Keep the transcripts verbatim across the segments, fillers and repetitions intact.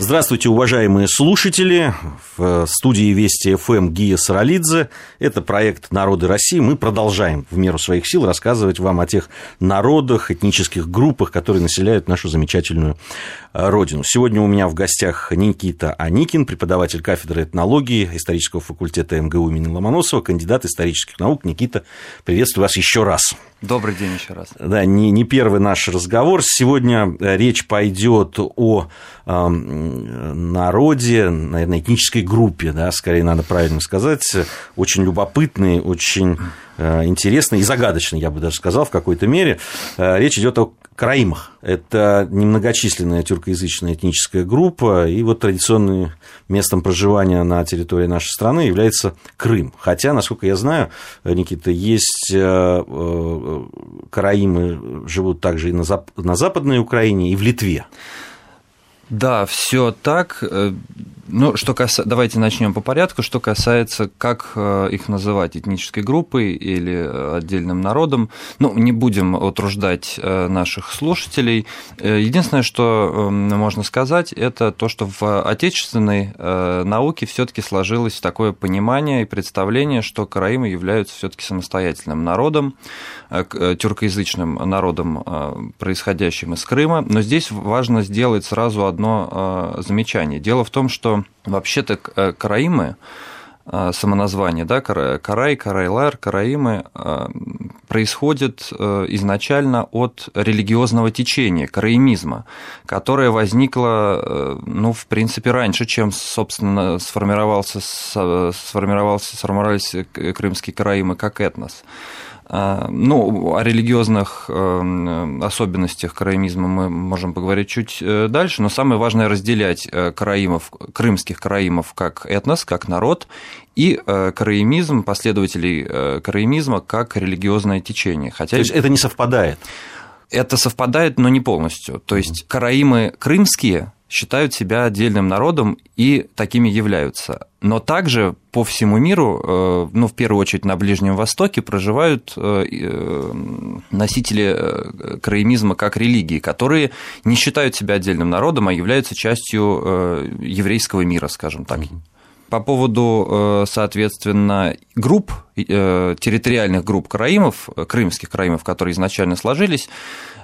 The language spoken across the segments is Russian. Здравствуйте, уважаемые слушатели. В студии Вести эф эм Гия Саралидзе. Это проект «Народы России». Мы продолжаем в меру своих сил рассказывать вам о тех народах, этнических группах, которые населяют нашу замечательную родину. Сегодня у меня в гостях Никита Аникин, преподаватель кафедры этнологии исторического факультета эм гэ у имени Ломоносова, кандидат исторических наук. Никита, приветствую вас еще раз. Добрый день еще раз. Да, не, не первый наш разговор. Сегодня речь пойдет о э, народе, наверное, этнической группе, да, скорее надо правильно сказать, очень любопытный, очень э, интересный и загадочный, я бы даже сказал, в какой-то мере. Э, речь идет о караимах. Это немногочисленная тюркоязычная этническая группа, и вот традиционным местом проживания на территории нашей страны является Крым. Хотя, насколько я знаю, Никита, есть э, караимы живут также и на, зап- на Западной Украине, и в Литве. Да, все так. Ну, что кас... Давайте начнем по порядку. Что касается, как их называть, этнической группой или отдельным народом, ну, не будем утруждать наших слушателей. Единственное, что можно сказать, это то, что в отечественной науке все-таки сложилось такое понимание и представление, что караимы являются все-таки самостоятельным народом, тюркоязычным народом, происходящим из Крыма. Но здесь важно сделать сразу одно замечание. Дело в том, что вообще-то караимы, самоназвание, да, карай, карайлар, караимы, происходит изначально от религиозного течения, караимизма, которое возникло, ну, в принципе, раньше, чем, собственно, сформировался, сформировался, сформировались крымские караимы как этнос. Ну, о религиозных особенностях караимизма мы можем поговорить чуть дальше, но самое важное разделять караимов, крымских караимов как этнос, как народ, и караимизм, последователей караимизма как религиозное течение. Хотя... То есть это не совпадает? Это совпадает, но не полностью. То есть караимы крымские считают себя отдельным народом и такими являются. Но также по всему миру, ну, в первую очередь на Ближнем Востоке, проживают носители караимизма как религии, которые не считают себя отдельным народом, а являются частью еврейского мира, скажем так. По поводу, соответственно, групп, территориальных групп караимов, крымских караимов, которые изначально сложились,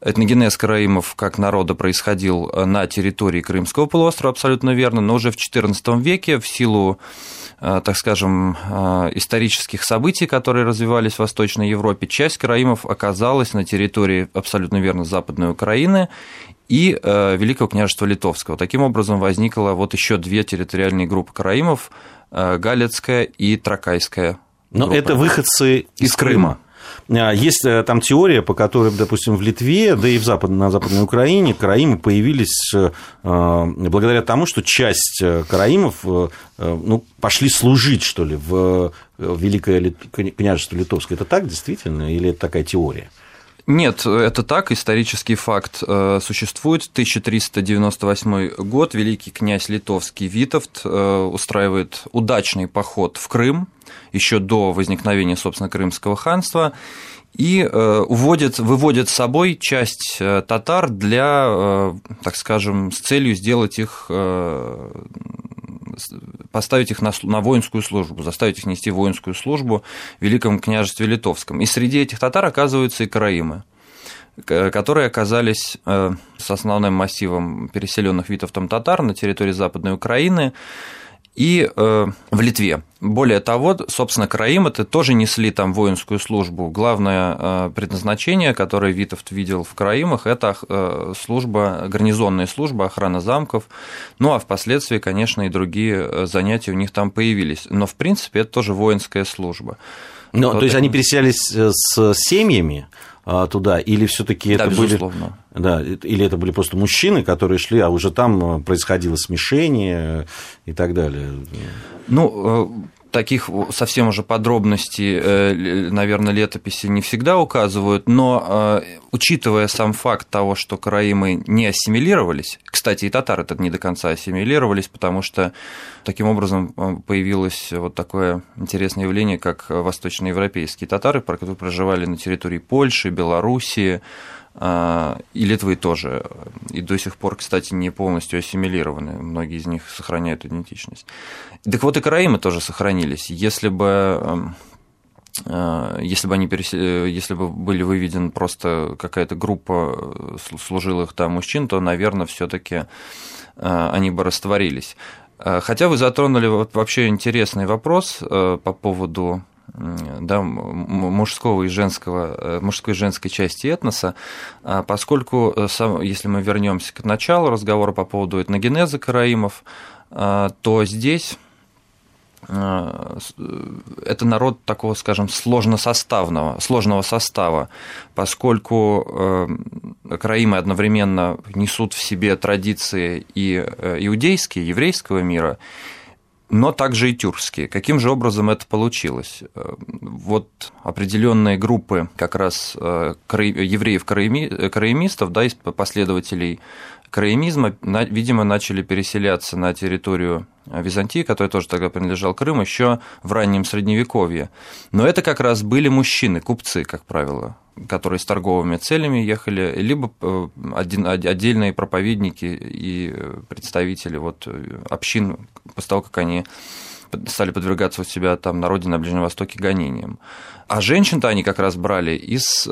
этногенез караимов как народа происходил на территории Крымского полуострова, абсолютно верно, но уже в четырнадцатом веке в силу, так скажем, исторических событий, которые развивались в Восточной Европе, часть караимов оказалась на территории, абсолютно верно, Западной Украины и Великого княжества Литовского. Таким образом, возникло вот еще две территориальные группы караимов, галицкая и тракайская группа. Но это выходцы из Крыма. Есть там теория, по которой, допустим, в Литве, да и в Запад, на Западной Украине караимы появились благодаря тому, что часть караимов, ну, пошли служить, что ли, в Великое княжество Литовское. Это так действительно или это такая теория? Нет, это так, исторический факт существует. тысяча триста девяносто восьмой год великий князь литовский Витовт устраивает удачный поход в Крым, еще до возникновения, собственно, Крымского ханства, и уводит, выводит с собой часть татар для, так скажем, с целью сделать их... поставить их на, на воинскую службу, заставить их нести воинскую службу в Великом княжестве Литовском. И среди этих татар оказываются и караимы, которые оказались с основным массивом переселенных Витовтом татар на территории Западной Украины и в Литве. Более того, собственно, караимы-то тоже несли там воинскую службу. Главное предназначение, которое Витовт видел в караимах, это служба, гарнизонная служба, охрана замков. Ну, а впоследствии, конечно, и другие занятия у них там появились. Но, в принципе, это тоже воинская служба. Но, то есть, они переселялись с семьями туда, или все-таки да, это безусловно. были, да, или это были просто мужчины, которые шли, а уже там происходило смешение и так далее. Ну, таких совсем уже подробностей, наверное, летописи не всегда указывают, но учитывая сам факт того, что караимы не ассимилировались, кстати, и татары это не до конца ассимилировались, потому что таким образом появилось вот такое интересное явление, как восточноевропейские татары, которые проживали на территории Польши, Белоруссии, и Литвы тоже, и до сих пор, кстати, не полностью ассимилированы, многие из них сохраняют идентичность. Так вот, и караимы тоже сохранились. Если бы, если бы, они перес... если бы были выведены просто какая-то группа служилых там мужчин, то, наверное, все-таки они бы растворились. Хотя вы затронули вообще интересный вопрос по поводу... Да, мужского и женского, мужской и женской части этноса, поскольку, если мы вернемся к началу разговора по поводу этногенеза караимов, то здесь это народ такого, скажем, сложносоставного, сложного состава, поскольку караимы одновременно несут в себе традиции и иудейские, еврейского мира, но также и тюркские. Каким же образом это получилось? Вот определенные группы как раз евреев-караимистов, да, из последователей караимизма, видимо, начали переселяться на территорию Византии, которая тоже тогда принадлежал Крыму, еще в раннем Средневековье. Но это как раз были мужчины, купцы, как правило, которые с торговыми целями ехали, либо один, отдельные проповедники и представители вот общин, после того, как они стали подвергаться у себя там на родине, на Ближнем Востоке, гонениям. А женщин-то они как раз брали из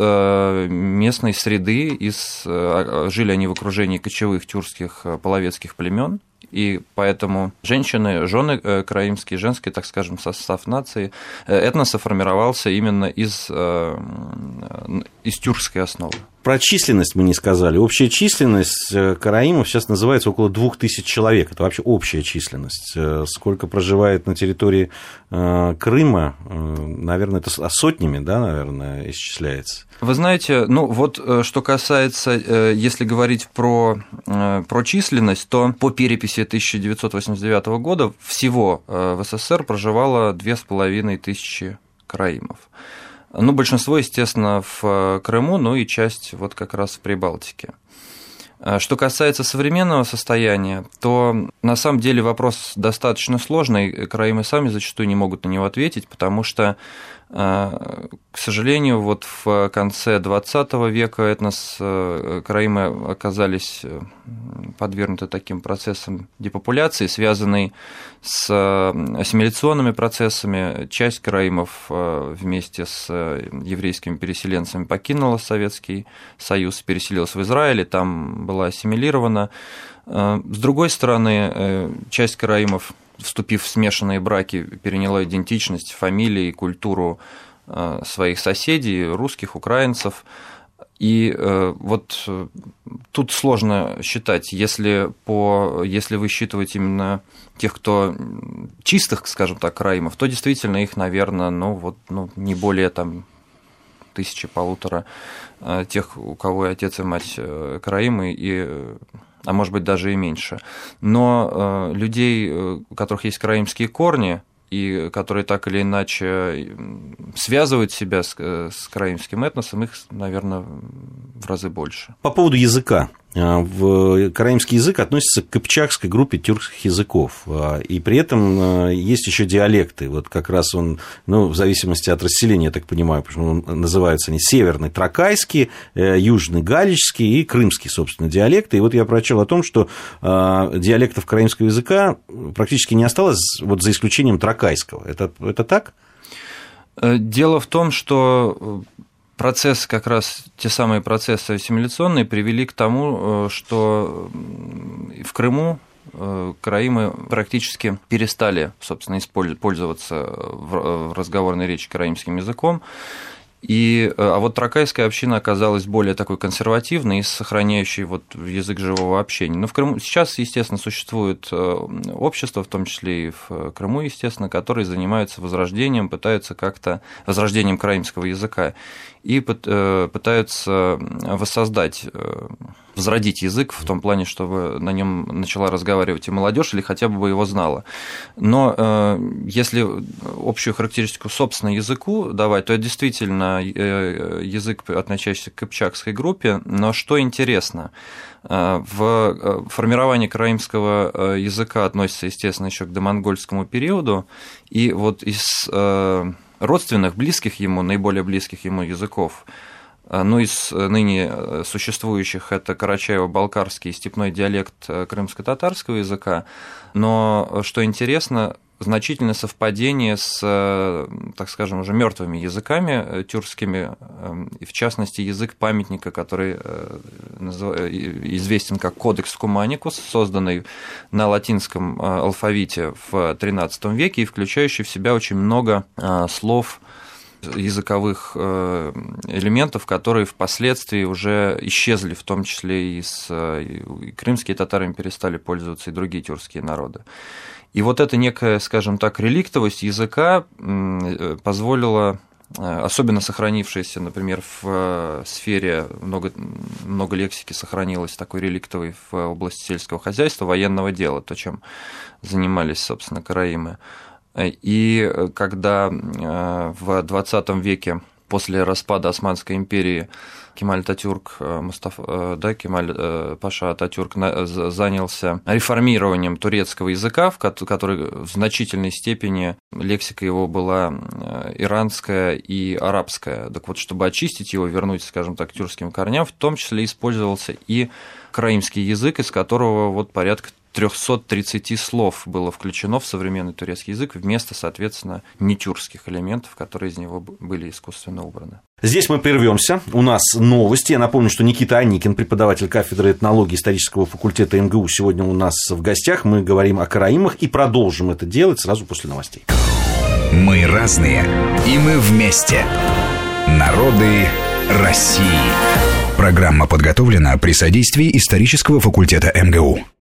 местной среды, из... жили они в окружении кочевых тюркских половецких племен, и поэтому женщины, жены караимские, женские, так скажем, состав нации, этноса формировался именно из, из тюркской основы. Про численность мы не сказали. Общая численность караимов сейчас называется около двух тысяч человек. Это вообще общая численность. Сколько проживает на территории Крыма, наверное, это сотнями, да, наверное, исчисляется. Вы знаете, ну вот что касается, если говорить про, про численность, то по переписи тысяча девятьсот восемьдесят девятого года всего в СССР проживало две с половиной тысячи караимов. Ну, большинство, естественно, в Крыму, ну и часть вот как раз в Прибалтике. Что касается современного состояния, то на самом деле вопрос достаточно сложный, караимы сами зачастую не могут на него ответить, потому что, к сожалению, вот в конце двадцатого века этнос караимы оказались подвергнуты таким процессам депопуляции, связанной с ассимиляционными процессами. Часть караимов вместе с еврейскими переселенцами покинула Советский Союз, переселилась в Израиль, и там была ассимилирована. С другой стороны, часть караимов, вступив в смешанные браки, переняла идентичность, фамилии и культуру своих соседей, русских, украинцев. И вот тут сложно считать, если, по, если вы считываете именно тех, кто чистых, скажем так, караимов, то действительно их, наверное, ну, вот, ну, не более там, тысячи, полутора тех, у кого и отец, и мать караимы, и... а может быть, даже и меньше. Но э, людей, у которых есть караимские корни, и которые так или иначе связывают себя с, с караимским этносом, их, наверное, в разы больше. По поводу языка. Караимский язык относится к кыпчакской группе тюркских языков, и при этом есть еще диалекты, вот как раз он, ну, в зависимости от расселения, я так понимаю, потому что называются они северный тракайский, южный галичский и крымский, собственно, диалекты, и вот я прочел о том, что диалектов караимского языка практически не осталось, вот за исключением тракайского, это, это так? Дело в том, что... Процессы, как раз те самые процессы ассимиляционные, привели к тому, что в Крыму караимы практически перестали, собственно, пользоваться в разговорной речи караимским языком. И, а вот тракайская община оказалась более такой консервативной и сохраняющей вот язык живого общения. Но в Крыму сейчас, естественно, существует общество, в том числе и в Крыму, естественно, которые занимаются возрождением, пытаются как-то, возрождением караимского языка, и пытаются воссоздать, возродить язык в том плане, чтобы на нем начала разговаривать и молодежь, или хотя бы его знала. Но если общую характеристику собственно языку давать, то это действительно язык, относящийся к кыпчакской группе, но что интересно, в формировании караимского языка относится, естественно, еще к домонгольскому периоду, и вот из родственных, близких ему, наиболее близких ему языков, ну, из ныне существующих это карачаево-балкарский степной диалект крымско-татарского языка, но, что интересно, значительное совпадение с, так скажем, уже мертвыми языками тюркскими, и в частности язык памятника, который известен как Кодекс Куманикус, созданный на латинском алфавите в тринадцатом веке и включающий в себя очень много слов, языковых элементов, которые впоследствии уже исчезли, в том числе и, с, и крымские татары им перестали пользоваться, и другие тюркские народы. И вот эта некая, скажем так, реликтовость языка позволила, особенно сохранившаяся, например, в сфере, много, много лексики сохранилось такой реликтовой в области сельского хозяйства, военного дела, то, чем занимались, собственно, караимы. И когда в двадцатом веке после распада Османской империи Кемаль Ататюрк, Мустафа, да, Кемаль-Паша Ататюрк занялся реформированием турецкого языка, в который в значительной степени лексика его была иранская и арабская. Так вот, чтобы очистить его, вернуть, скажем так, к тюркским корням, в том числе использовался и караимский язык, из которого вот порядка триста тридцать слов было включено в современный турецкий язык вместо, соответственно, нетюркских элементов, которые из него были искусственно убраны. Здесь мы прервемся. У нас новости. Я напомню, что Никита Аникин, преподаватель кафедры этнологии исторического факультета эм гэ у, сегодня у нас в гостях. Мы говорим о караимах и продолжим это делать сразу после новостей. Мы разные, и мы вместе. Народы России. Программа подготовлена при содействии исторического факультета эм гэ у.